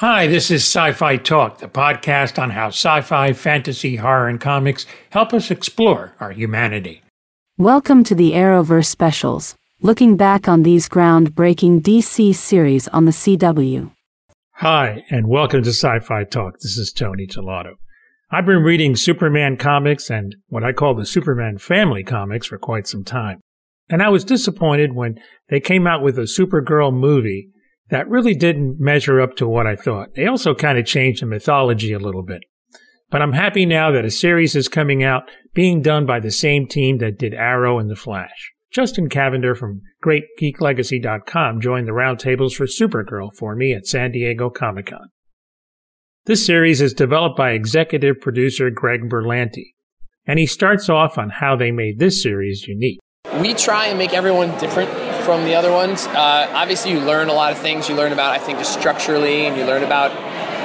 Hi, this is Sci-Fi Talk, the podcast on how sci-fi, fantasy, horror, and comics help us explore our humanity. Welcome to the Arrowverse specials, looking back on these groundbreaking DC series on the CW. Hi, and welcome to Sci-Fi Talk. This is Tony Gilardo. I've been reading Superman comics and what I call the Superman family comics for quite some time. And I was disappointed when they came out with a Supergirl movie that really didn't measure up to what I thought. They also kind of changed the mythology a little bit. But I'm happy now that a series is coming out being done by the same team that did Arrow and The Flash. Justin Cavender from GreatGeekLegacy.com joined the roundtables for Supergirl for me at San Diego Comic-Con. This series is developed by executive producer Greg Berlanti, and he starts off on how they made this series unique. We try and make everyone different from the other ones. Obviously, you learn a lot of things. You learn about, I think, just structurally, and you learn about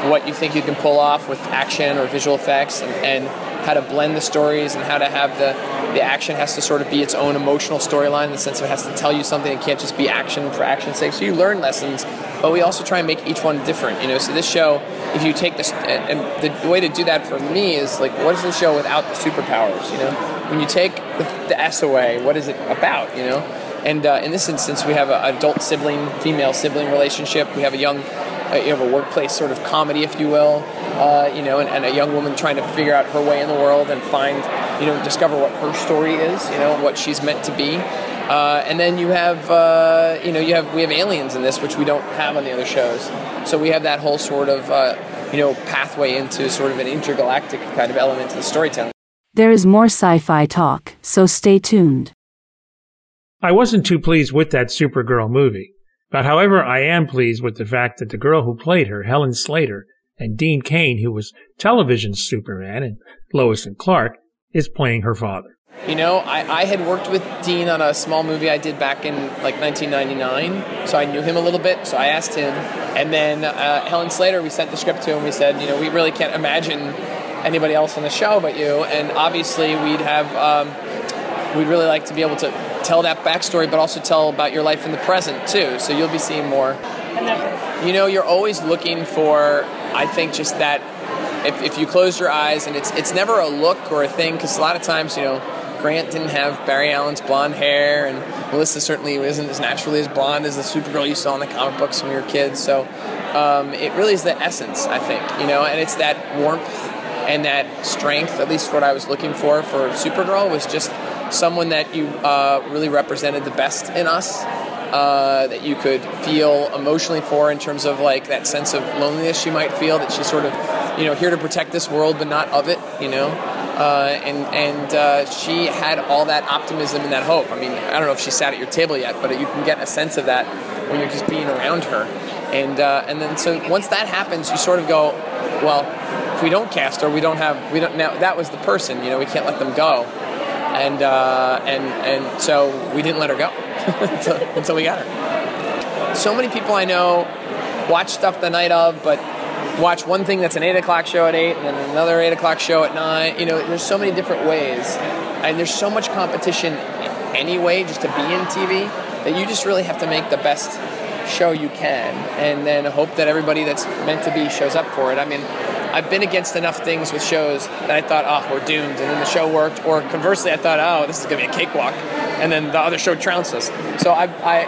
what you think you can pull off with action or visual effects, and how to blend the stories, and how to have the action has to sort of be its own emotional storyline in the sense it has to tell you something. It can't just be action for action's sake. So you learn lessons, but we also try and make each one different. You know, so this show, if you take this, and the way to do that for me is like, what is the show without the superpowers? You know, when you take the S away, what is it about? You know, and in this instance, we have an adult sibling, female sibling relationship. We have a young. You have a workplace sort of comedy, if you will, you know, and a young woman trying to figure out her way in the world and find, you know, discover what her story is, you know, what she's meant to be. And then you have, we have aliens in this, which we don't have on the other shows. So we have that whole sort of, pathway into sort of an intergalactic kind of element to the storytelling. There is more Sci-Fi Talk, so stay tuned. I wasn't too pleased with that Supergirl movie. But however, I am pleased with the fact that the girl who played her, Helen Slater, and Dean Cain, who was television's Superman and Lois and Clark, is playing her father. You know, I had worked with Dean on a small movie I did back in, 1999, so I knew him a little bit, so I asked him. And then Helen Slater, we sent the script to him, we said, you know, we really can't imagine anybody else on the show but you, and obviously we'd really like to be able to tell that backstory, but also tell about your life in the present, too. So you'll be seeing more. You know, you're always looking for, I think, just that, if you close your eyes, and it's never a look or a thing, because a lot of times, you know, Grant didn't have Barry Allen's blonde hair, and Melissa certainly isn't as naturally as blonde as the Supergirl you saw in the comic books when you were kids. So it really is the essence, I think, you know, and it's that warmth and that strength, at least what I was looking for Supergirl, was just someone that you really represented the best in us, that you could feel emotionally for in terms of like that sense of loneliness she might feel, that she's sort of, you know, here to protect this world but not of it, you know, and she had all that optimism and that hope. I mean, I don't know if she sat at your table yet, but you can get a sense of that when you're just being around her, and then so once that happens, you sort of go, well, if we don't cast her, we don't now that was the person, you know, we can't let them go. And so we didn't let her go until we got her. So many people I know watch stuff the night of, but watch one thing that's an 8 o'clock show at 8 and then another 8 o'clock show at 9. You know, there's so many different ways. And there's so much competition anyway just to be in TV that you just really have to make the best show you can and then hope that everybody that's meant to be shows up for it. I mean, I've been against enough things with shows that I thought, oh, we're doomed, and then the show worked. Or conversely, I thought, oh, this is going to be a cakewalk, and then the other show trounced us. So I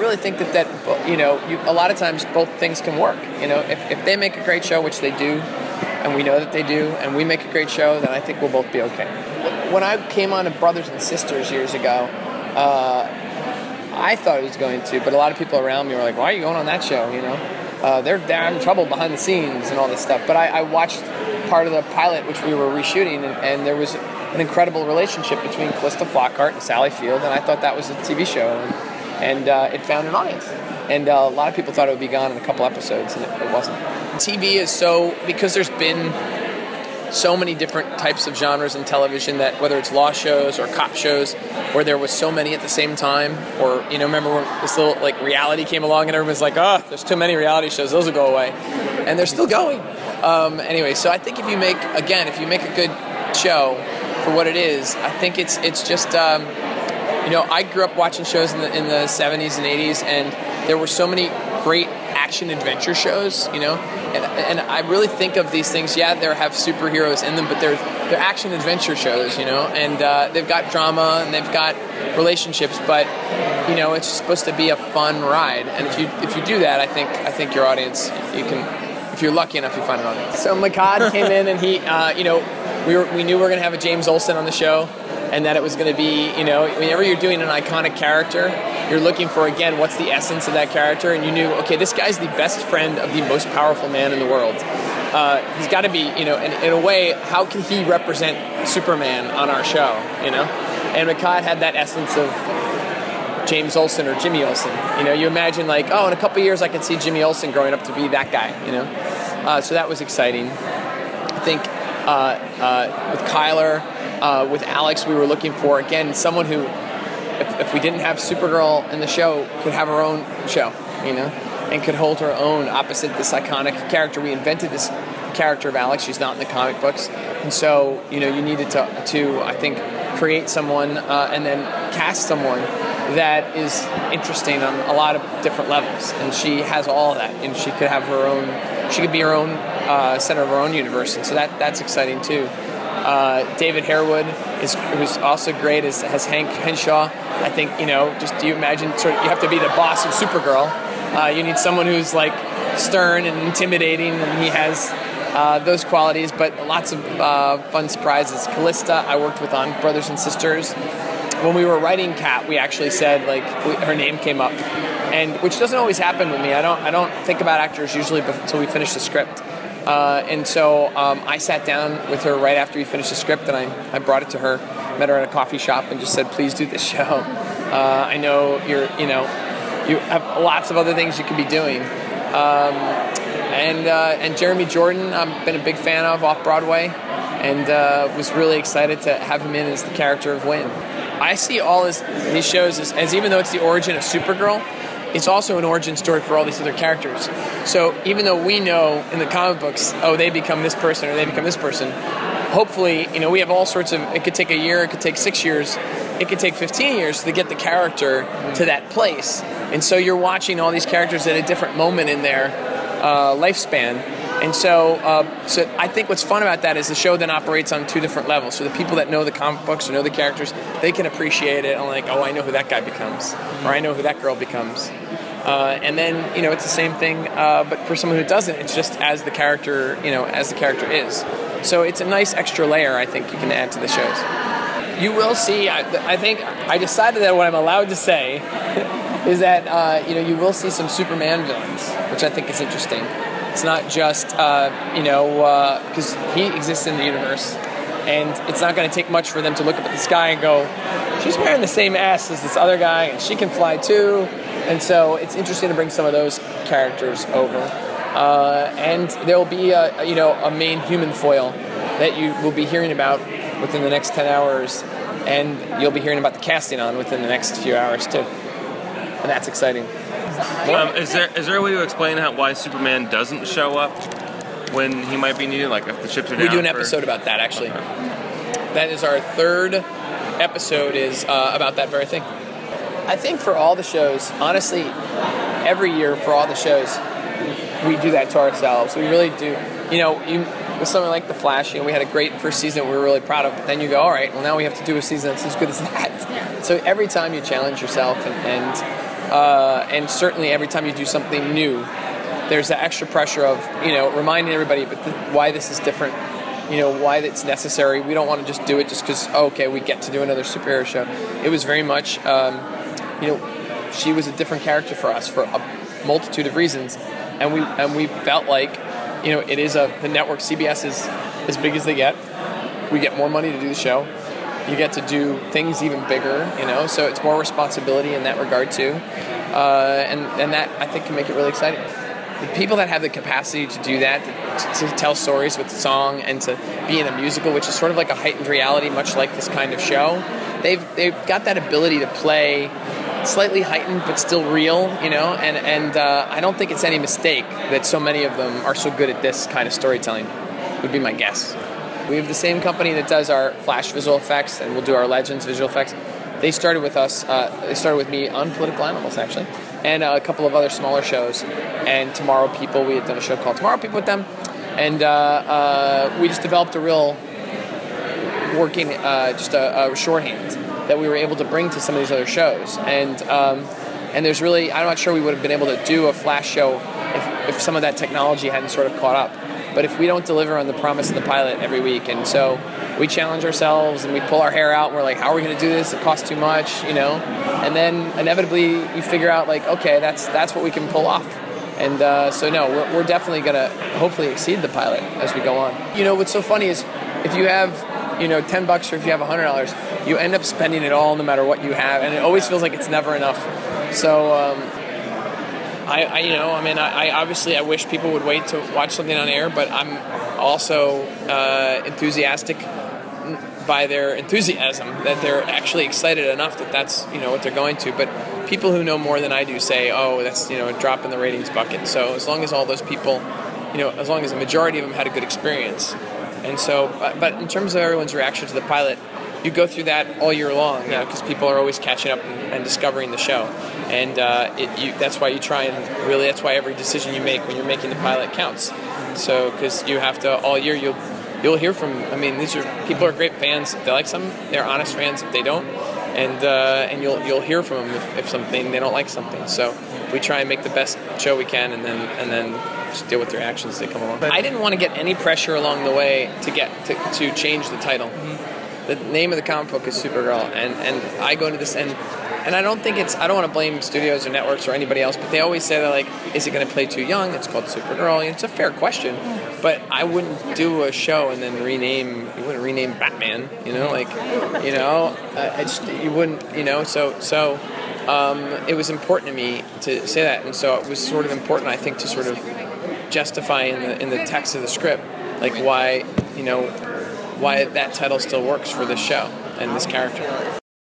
really think that you know, a lot of times both things can work. You know, if they make a great show, which they do, and we know that they do, and we make a great show, then I think we'll both be okay. When I came on to Brothers and Sisters years ago, I thought it was going to, but a lot of people around me were like, why are you going on that show, you know? They're having trouble behind the scenes and all this stuff. But I watched part of the pilot, which we were reshooting, and there was an incredible relationship between Calista Flockhart and Sally Field, and I thought that was a TV show, and it found an audience. And a lot of people thought it would be gone in a couple episodes, and it wasn't. TV is so, because there's been so many different types of genres in television, that whether it's law shows or cop shows, where there was so many at the same time, or, you know, remember when this little, reality came along and everyone's like, oh, there's too many reality shows, those will go away. And they're still going. Anyway, so I think if you make a good show for what it is, I think it's just, I grew up watching shows in the 70s and 80s, and there were so many great action-adventure shows, you know? And I really think of these things, yeah, they have superheroes in them, but they're action-adventure shows, you know? And they've got drama, and they've got relationships, but, you know, it's supposed to be a fun ride. And if you do that, I think your audience, you can... If you're lucky enough, you find an audience. So Mehcad came in, and he, you know, we knew we were going to have a James Olsen on the show, and that it was going to be, you know, whenever you're doing an iconic character, you're looking for, again, what's the essence of that character, and you knew, okay, this guy's the best friend of the most powerful man in the world. He's got to be, you know, in a way, how can he represent Superman on our show, you know? And Mehcad had that essence of James Olsen or Jimmy Olsen. You know, you imagine like, oh, in a couple of years I can see Jimmy Olsen growing up to be that guy, you know? So that was exciting. I think with Chyler, with Alex, we were looking for, again, someone who, if we didn't have Supergirl in the show, could have her own show, you know? And could hold her own opposite this iconic character. We invented this character of Alex. She's not in the comic books. And so, you know, you needed to I think, create someone and then cast someone that is interesting on a lot of different levels, and she has all that, and she could have her own, she could be her own center of her own universe, and so that's exciting too. David Harewood who's also great as Hank Henshaw. I think, you know, just do you imagine sort of, you have to be the boss of Supergirl. You need someone who's like stern and intimidating, and he has those qualities, but lots of fun surprises. Calista, I worked with on Brothers and Sisters. When we were writing Kat, we actually said, like, her name came up, and which doesn't always happen with me. I don't think about actors usually until we finish the script. And so I sat down with her right after we finished the script, and I brought it to her, met her at a coffee shop, and just said, please do this show. I know you have lots of other things you could be doing. And Jeremy Jordan, I've been a big fan of off-Broadway, and was really excited to have him in as the character of Wynn. I see all these shows as even though it's the origin of Supergirl, it's also an origin story for all these other characters. So even though we know in the comic books, oh, they become this person or they become this person, hopefully, you know, we have all sorts of, it could take a year, it could take 6 years, it could take 15 years to get the character to that place. And so you're watching all these characters at a different moment in their lifespan. And so, so I think what's fun about that is the show then operates on two different levels. So the people that know the comic books or know the characters, they can appreciate it. I'm like, oh, I know who that guy becomes, or I know who that girl becomes. And then, you know, it's the same thing, but for someone who doesn't, it's just as the character, you know, as the character is. So it's a nice extra layer, I think, you can add to the shows. You will see, I think, I decided that what I'm allowed to say is that, you know, you will see some Superman villains, which I think is interesting. It's not just, you know, because he exists in the universe, and it's not going to take much for them to look up at the sky and go, she's wearing the same ass as this other guy, and she can fly too. And so it's interesting to bring some of those characters over. And there'll be, you know, a main human foil that you will be hearing about within the next 10 hours, and you'll be hearing about the casting on within the next few hours too. And that's exciting. Is there a way to explain why Superman doesn't show up when he might be needed? Like if the ships are down. We do an episode about that, actually. Okay. That is our third episode. Is about that very thing. I think for all the shows, honestly, every year for all the shows, we do that to ourselves. We really do. You know, with something like The Flash, you know, we had a great first season that we were really proud of. But then you go, all right, well now we have to do a season that's as good as that. So every time you challenge yourself and certainly every time you do something new, there's that extra pressure of, you know, reminding everybody why this is different, you know, why it's necessary. We don't want to just do it just because, oh, okay, we get to do another superhero show. It was very much, you know, she was a different character for us for a multitude of reasons, and we felt like, you know, it is the network. CBS is as big as they get. We get more money to do the show. You get to do things even bigger, you know, so it's more responsibility in that regard too. And that, I think, can make it really exciting. The people that have the capacity to do that, to tell stories with song and to be in a musical, which is sort of like a heightened reality, much like this kind of show, they've got that ability to play slightly heightened but still real, you know, and I don't think it's any mistake that so many of them are so good at this kind of storytelling, would be my guess. We have the same company that does our Flash visual effects, and we'll do our Legends visual effects. They started with me on Political Animals, actually. and a couple of other smaller shows. And Tomorrow People, we had done a show called Tomorrow People with them. And we just developed a real working, just a shorthand that we were able to bring to some of these other shows. And there's really, I'm not sure we would have been able to do a Flash show if some of that technology hadn't sort of caught up. But if we don't deliver on the promise of the pilot every week, and so we challenge ourselves and we pull our hair out and we're like, how are we going to do this? It costs too much, you know? And then inevitably you figure out like, okay, that's what we can pull off. And so no, we're definitely going to hopefully exceed the pilot as we go on. You know, what's so funny is if you have, you know, $10 or if you have $100, you end up spending it all no matter what you have, and it always feels like it's never enough. So I you know, I mean, I obviously I wish people would wait to watch something on air, but I'm also enthusiastic by their enthusiasm that they're actually excited enough that that's, you know, what they're going to. But people who know more than I do say, oh, that's, you know, a drop in the ratings bucket. So as long as all those people, you know, as long as the majority of them had a good experience. And so, but in terms of everyone's reaction to the pilot, you go through that all year long, you know, because people are always catching up and discovering the show. And that's why you try and really, that's why every decision you make when you're making the pilot counts. So, because you have to, all year you'll hear from, I mean, these are, people are great fans. If they like something, they're honest fans. If they don't, and you'll hear from them if something, they don't like something. So we try and make the best show we can, and then just deal with their actions as they come along. I didn't want to get any pressure along the way to get to change the title. The name of the comic book is Supergirl, and I go into this, and I don't think it's, I don't want to blame studios or networks or anybody else, but they always say that, like, is it going to play too young? It's called Supergirl. And it's a fair question, but I wouldn't do a show and then you wouldn't rename Batman, you know, like, you know, it's, you wouldn't, you know, so it was important to me to say that, and so it was sort of important, I think, to sort of justify in the text of the script, like, why, you know, why that title still works for this show and this character.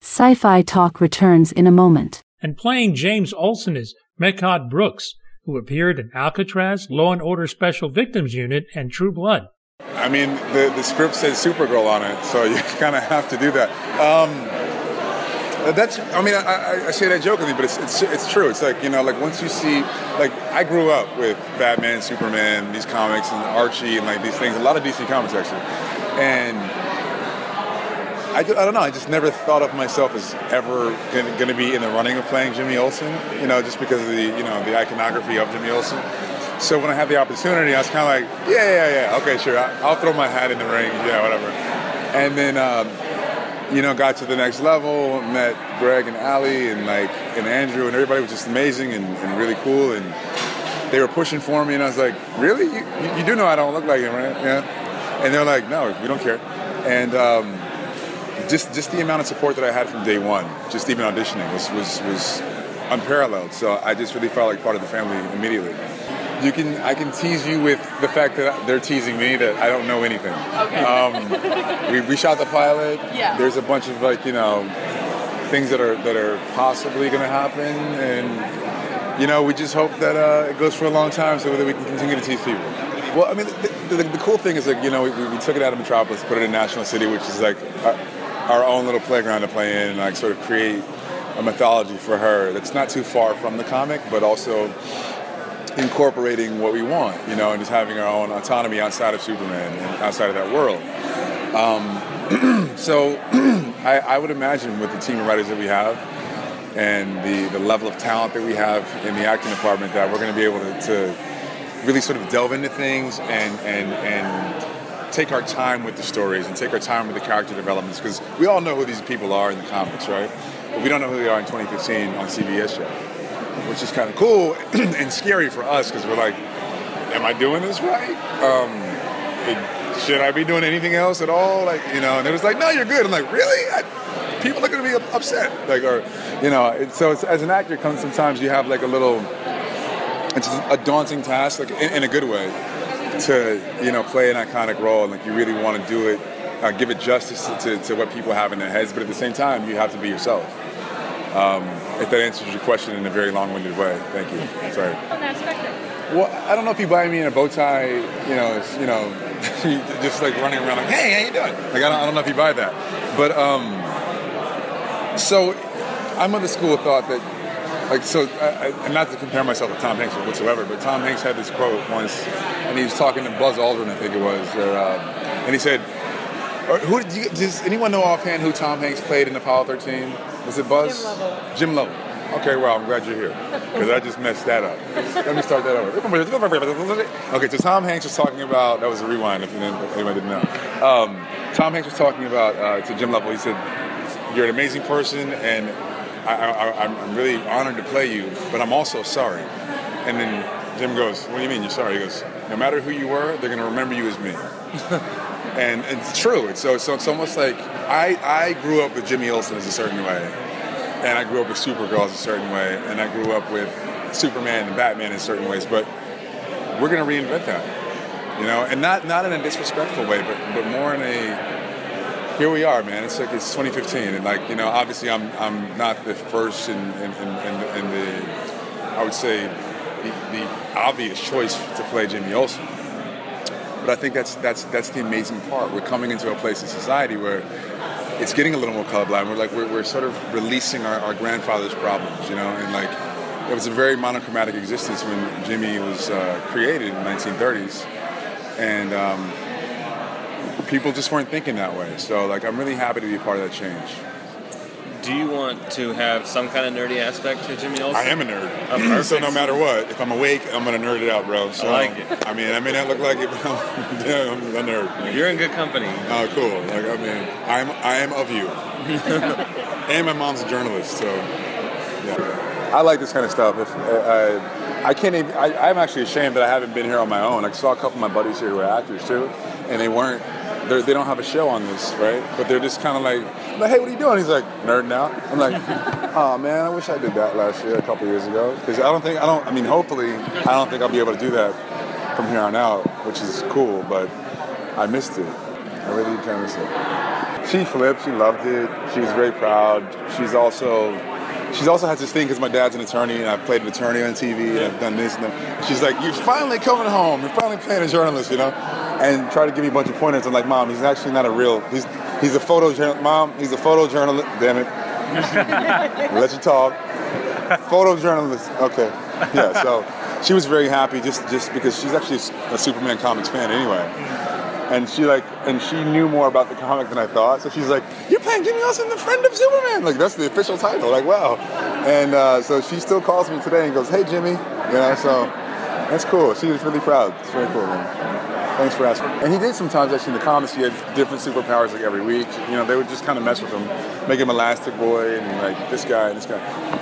Sci-Fi Talk returns in a moment. And playing James Olsen is Mehcad Brooks, who appeared in Alcatraz, Law and Order Special Victims Unit, and True Blood. I mean, the script says Supergirl on it, so you kind of have to do that. That's, I mean, I say that jokingly, but it's true. It's like, you know, like once you see, like, I grew up with Batman, Superman, these comics, and Archie, and like these things, a lot of DC comics actually. And I don't know, I just never thought of myself as ever going to be in the running of playing Jimmy Olsen, you know, just because of the, you know, the iconography of Jimmy Olsen. So when I had the opportunity, I was kind of like, yeah, okay, sure, I'll throw my hat in the ring, yeah, whatever. And then, you know, got to the next level, met Greg and Ali and Andrew, and everybody was just amazing and really cool, and they were pushing for me, and I was like, really? You do know I don't look like him, right? Yeah. And they're like, no, we don't care. And just the amount of support that I had from day one, just even auditioning, was unparalleled. So I just really felt like part of the family immediately. I can tease you with the fact that they're teasing me that I don't know anything. Okay. We shot the pilot. Yeah. There's a bunch of, like, you know, things that are possibly going to happen, and, you know, we just hope that it goes for a long time so that we can continue to tease people. Well, I mean, the cool thing is, like, you know, we took it out of Metropolis, put it in National City, which is like our own little playground to play in, and like sort of create a mythology for her that's not too far from the comic, but also incorporating what we want, you know, and just having our own autonomy outside of Superman and outside of that world. So I would imagine with the team of writers that we have and the level of talent that we have in the acting department that we're going to be able to really sort of delve into things and take our time with the stories and take our time with the character developments, because we all know who these people are in the comics, right? But we don't know who they are in 2015 on CBS show, which is kind of cool and scary for us, because we're like, am I doing this right? Should I be doing anything else at all? Like, you know, and it was like, no, you're good. I'm like, really? People are going to be upset. Like, or, you know, so as an actor comes sometimes you have like a little... It's a daunting task, like in a good way, to, you know, play an iconic role, and like you really want to do it, give it justice to what people have in their heads, but at the same time, you have to be yourself. If that answers your question in a very long-winded way, thank you. Sorry. On that spectrum. Well, I don't know if you buy me in a bow tie, you know, just like running around like, hey, how you doing? Like I don't know if you buy that, but so I'm of the school of thought that Like, so, not to compare myself to Tom Hanks whatsoever, but Tom Hanks had this quote once, and he was talking to Buzz Aldrin, I think it was, and he said, does anyone know offhand who Tom Hanks played in Apollo 13? Was it Buzz? Jim Lovell. Okay, well, I'm glad you're here, because I just messed that up. Let me start that over. Okay, so Tom Hanks was talking about, that was a rewind if anyone didn't know. Tom Hanks was talking about, to Jim Lovell, he said, you're an amazing person, and I'm really honored to play you, but I'm also sorry. And then Jim goes, what do you mean you're sorry? He goes, no matter who you were, they're going to remember you as me. And it's true. So it's almost like, I grew up with Jimmy Olsen as a certain way. And I grew up with Supergirl in a certain way, and I grew up with Superman and Batman in certain ways, but we're going to reinvent that, you know? And not in a disrespectful way, but more in a, here we are, man. It's like, it's 2015, and like, you know, obviously I'm not the first in the, I would say, the obvious choice to play Jimmy Olsen. But I think that's the amazing part. We're coming into a place in society where it's getting a little more colorblind. We're like, we're sort of releasing our grandfather's problems, you know? And like, it was a very monochromatic existence when Jimmy was created in the 1930s. And people just weren't thinking that way. So like, I'm really happy to be a part of that change. Do you want to have some kind of nerdy aspect to Jimmy Olsen? I am a nerd. So no matter what, if I'm awake, I'm going to nerd it out, bro. So, I like it. I mean, I may not look like it, but I'm a nerd. Like, you're in good company. Oh, cool. Like, I mean, I am of you. And my mom's a journalist, so yeah. I like this kind of stuff. If I can't even, I'm actually ashamed that I haven't been here on my own. I saw a couple of my buddies here who are actors too, and they weren't. They don't have a show on this, right? But they're just kind of like, hey, what are you doing? He's like, nerding out. I'm like, oh man, I wish I did that last year, a couple years ago. Because hopefully, I don't think I'll be able to do that from here on out, which is cool, but I missed it. I really kind of missed it. She flipped, she loved it. She was very proud. She's also has this thing, because my dad's an attorney, and I've played an attorney on TV, and I've done this and that. She's like, you're finally coming home. You're finally playing a journalist, you know? And try to give me a bunch of pointers. I'm like, Mom, he's actually not a real, he's a photojournalist. Mom, he's a photojournalist. Damn it. I'll let you talk. Photojournalist. Okay. Yeah, so she was very happy just because she's actually a Superman comics fan anyway. And she knew more about the comic than I thought. So she's like, you're playing Jimmy Olsen, the friend of Superman. Like, that's the official title. Like, wow. And so she still calls me today and goes, hey, Jimmy. You know, so that's cool. She was really proud. It's very cool, man. Thanks for asking. And he did sometimes, actually, in the comics, he had different superpowers, like, every week. You know, they would just kind of mess with him, make him Elastic Boy, and, like, this guy, and this guy.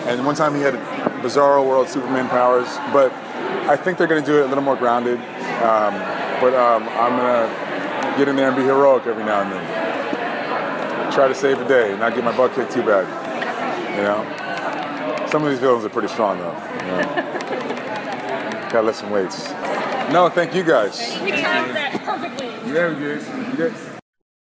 And one time he had Bizarro World Superman powers, but I think they're going to do it a little more grounded. But I'm going to get in there and be heroic every now and then. Try to save the day, not get my butt kicked too bad, you know? Some of these villains are pretty strong, though. You know? Gotta lift some weights. No, thank you guys. You timed that perfectly. Very good.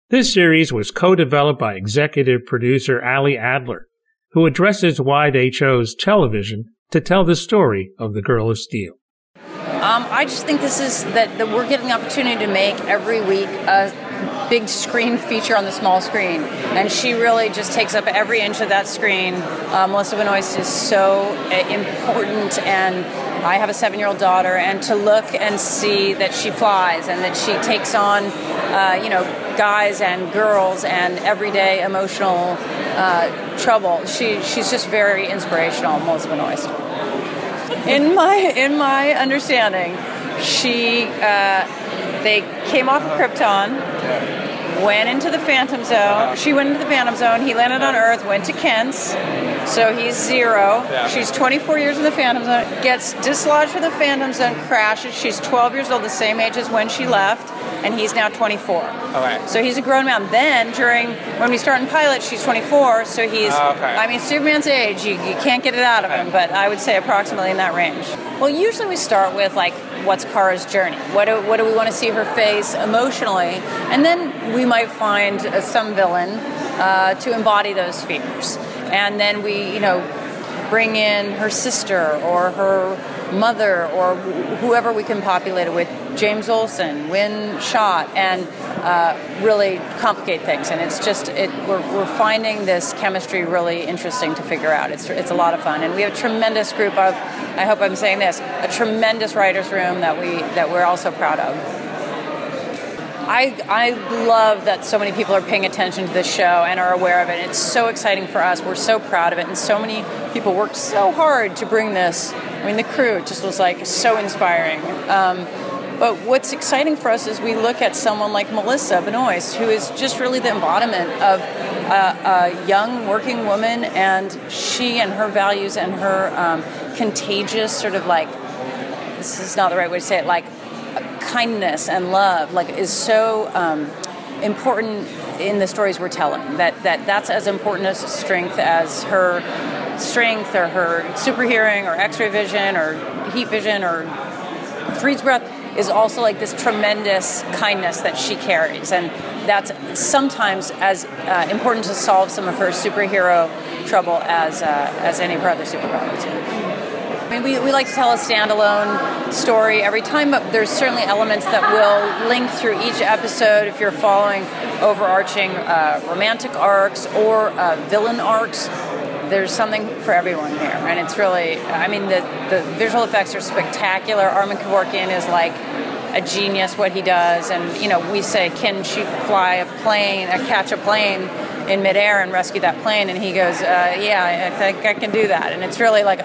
This series was co-developed by executive producer Ali Adler, who addresses why they chose television to tell the story of the Girl of Steel. I just think this is that we're getting the opportunity to make every week a big screen feature on the small screen, and she really just takes up every inch of that screen. Melissa Benoist is so important, and I have a 7-year-old daughter, and to look and see that she flies and that she takes on, guys and girls and everyday emotional trouble. She's just very inspirational, Melissa Benoist. In my understanding, they came off of Krypton. Went into the Phantom Zone. She went into the Phantom Zone. He landed on Earth, went to Kent's. So he's 0. She's 24 years in the Phantom Zone. Gets dislodged from the Phantom Zone, crashes. She's 12 years old, the same age as when she left, and he's now 24. Okay. So he's a grown man. Then, when we start in pilot, she's 24, so he's, Superman's age, you can't get it out of him, but I would say approximately in that range. Well, usually we start with, like, what's Kara's journey? What do we want to see her face emotionally? And then we might find some villain to embody those fears. And then we, bring in her sister or her mother or whoever we can populate it with, James Olsen, Wynn Schott, and really complicate things. And it's just, we're finding this chemistry really interesting to figure out. It's a lot of fun. And we have a tremendous group of, I hope I'm saying this, a tremendous writer's room that we're also proud of. I love that so many people are paying attention to this show and are aware of it. It's so exciting for us. We're so proud of it. And so many people worked so hard to bring this. I mean, the crew just was, like, so inspiring. But what's exciting for us is we look at someone like Melissa Benoist, who is just really the embodiment of a young working woman, and she and her values and her contagious sort of, like, this is not the right way to say it, like, kindness and love, like, is so important in the stories we're telling. That's as important as strength as her strength or her super hearing or X-ray vision or heat vision or freeze breath is also like this tremendous kindness that she carries, and that's sometimes as important to solve some of her superhero trouble as any of her other superpowers. I mean, we like to tell a standalone story every time, but there's certainly elements that will link through each episode if you're following overarching romantic arcs or villain arcs. There's something for everyone here, and it's really, I mean, the visual effects are spectacular. Armin Kevorkian is like a genius, what he does, and, you know, we say, can she fly a plane, catch a plane in midair and rescue that plane? And he goes, yeah, I think I can do that. And it's really like,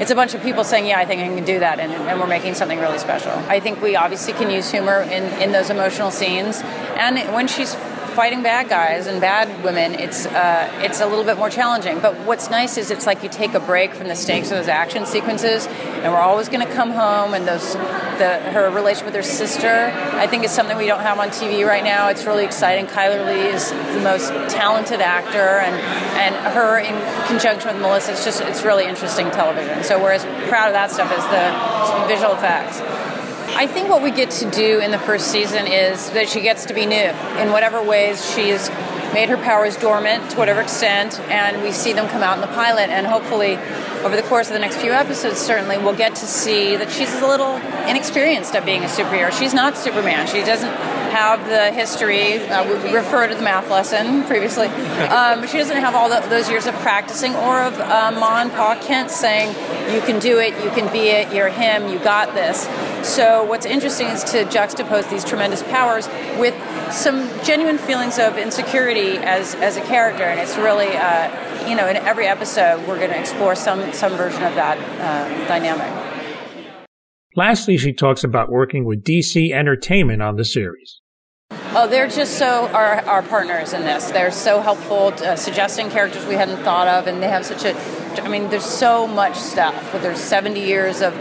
it's a bunch of people saying, yeah, I think I can do that, and we're making something really special. I think we obviously can use humor in those emotional scenes, and when she's fighting bad guys and bad women, it's a little bit more challenging. But what's nice is it's like you take a break from the stakes of those action sequences, and we're always going to come home. And her relation with her sister, I think, is something we don't have on TV right now. It's really exciting. Chyler Leigh is the most talented actor, and her in conjunction with Melissa, it's really interesting television. So we're as proud of that stuff as the visual effects. I think what we get to do in the first season is that she gets to be new in whatever ways she's made her powers dormant to whatever extent, and we see them come out in the pilot, and hopefully over the course of the next few episodes certainly we'll get to see that she's a little inexperienced at being a superhero. She's not Superman. She doesn't have the history. We refer to the math lesson previously. She doesn't have all those years of practicing or of Ma and Pa Kent saying, you can do it, you can be it, you're him, you got this. So what's interesting is to juxtapose these tremendous powers with some genuine feelings of insecurity as a character, and it's really, you know, in every episode we're going to explore some version of that dynamic. Lastly, she talks about working with DC Entertainment on the series. Oh, they're just so our partners in this. They're so helpful, suggesting characters we hadn't thought of, and they have such a, I mean, there's so much stuff. There's 70 years of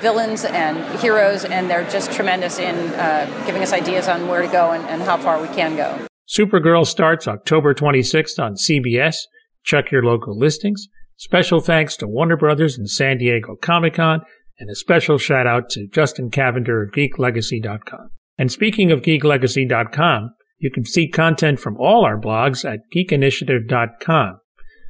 villains and heroes, and they're just tremendous in giving us ideas on where to go and how far we can go. Supergirl starts October 26th on CBS. Check your local listings. Special thanks to Warner Brothers and San Diego Comic-Con. And a special shout-out to Justin Cavender of GeekLegacy.com. And speaking of GeekLegacy.com, you can see content from all our blogs at GeekInitiative.com.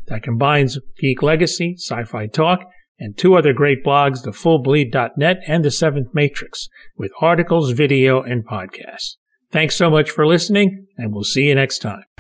That combines Geek Legacy, Sci-Fi Talk, and two other great blogs, the FullBleed.net and the Seventh Matrix, with articles, video, and podcasts. Thanks so much for listening, and we'll see you next time.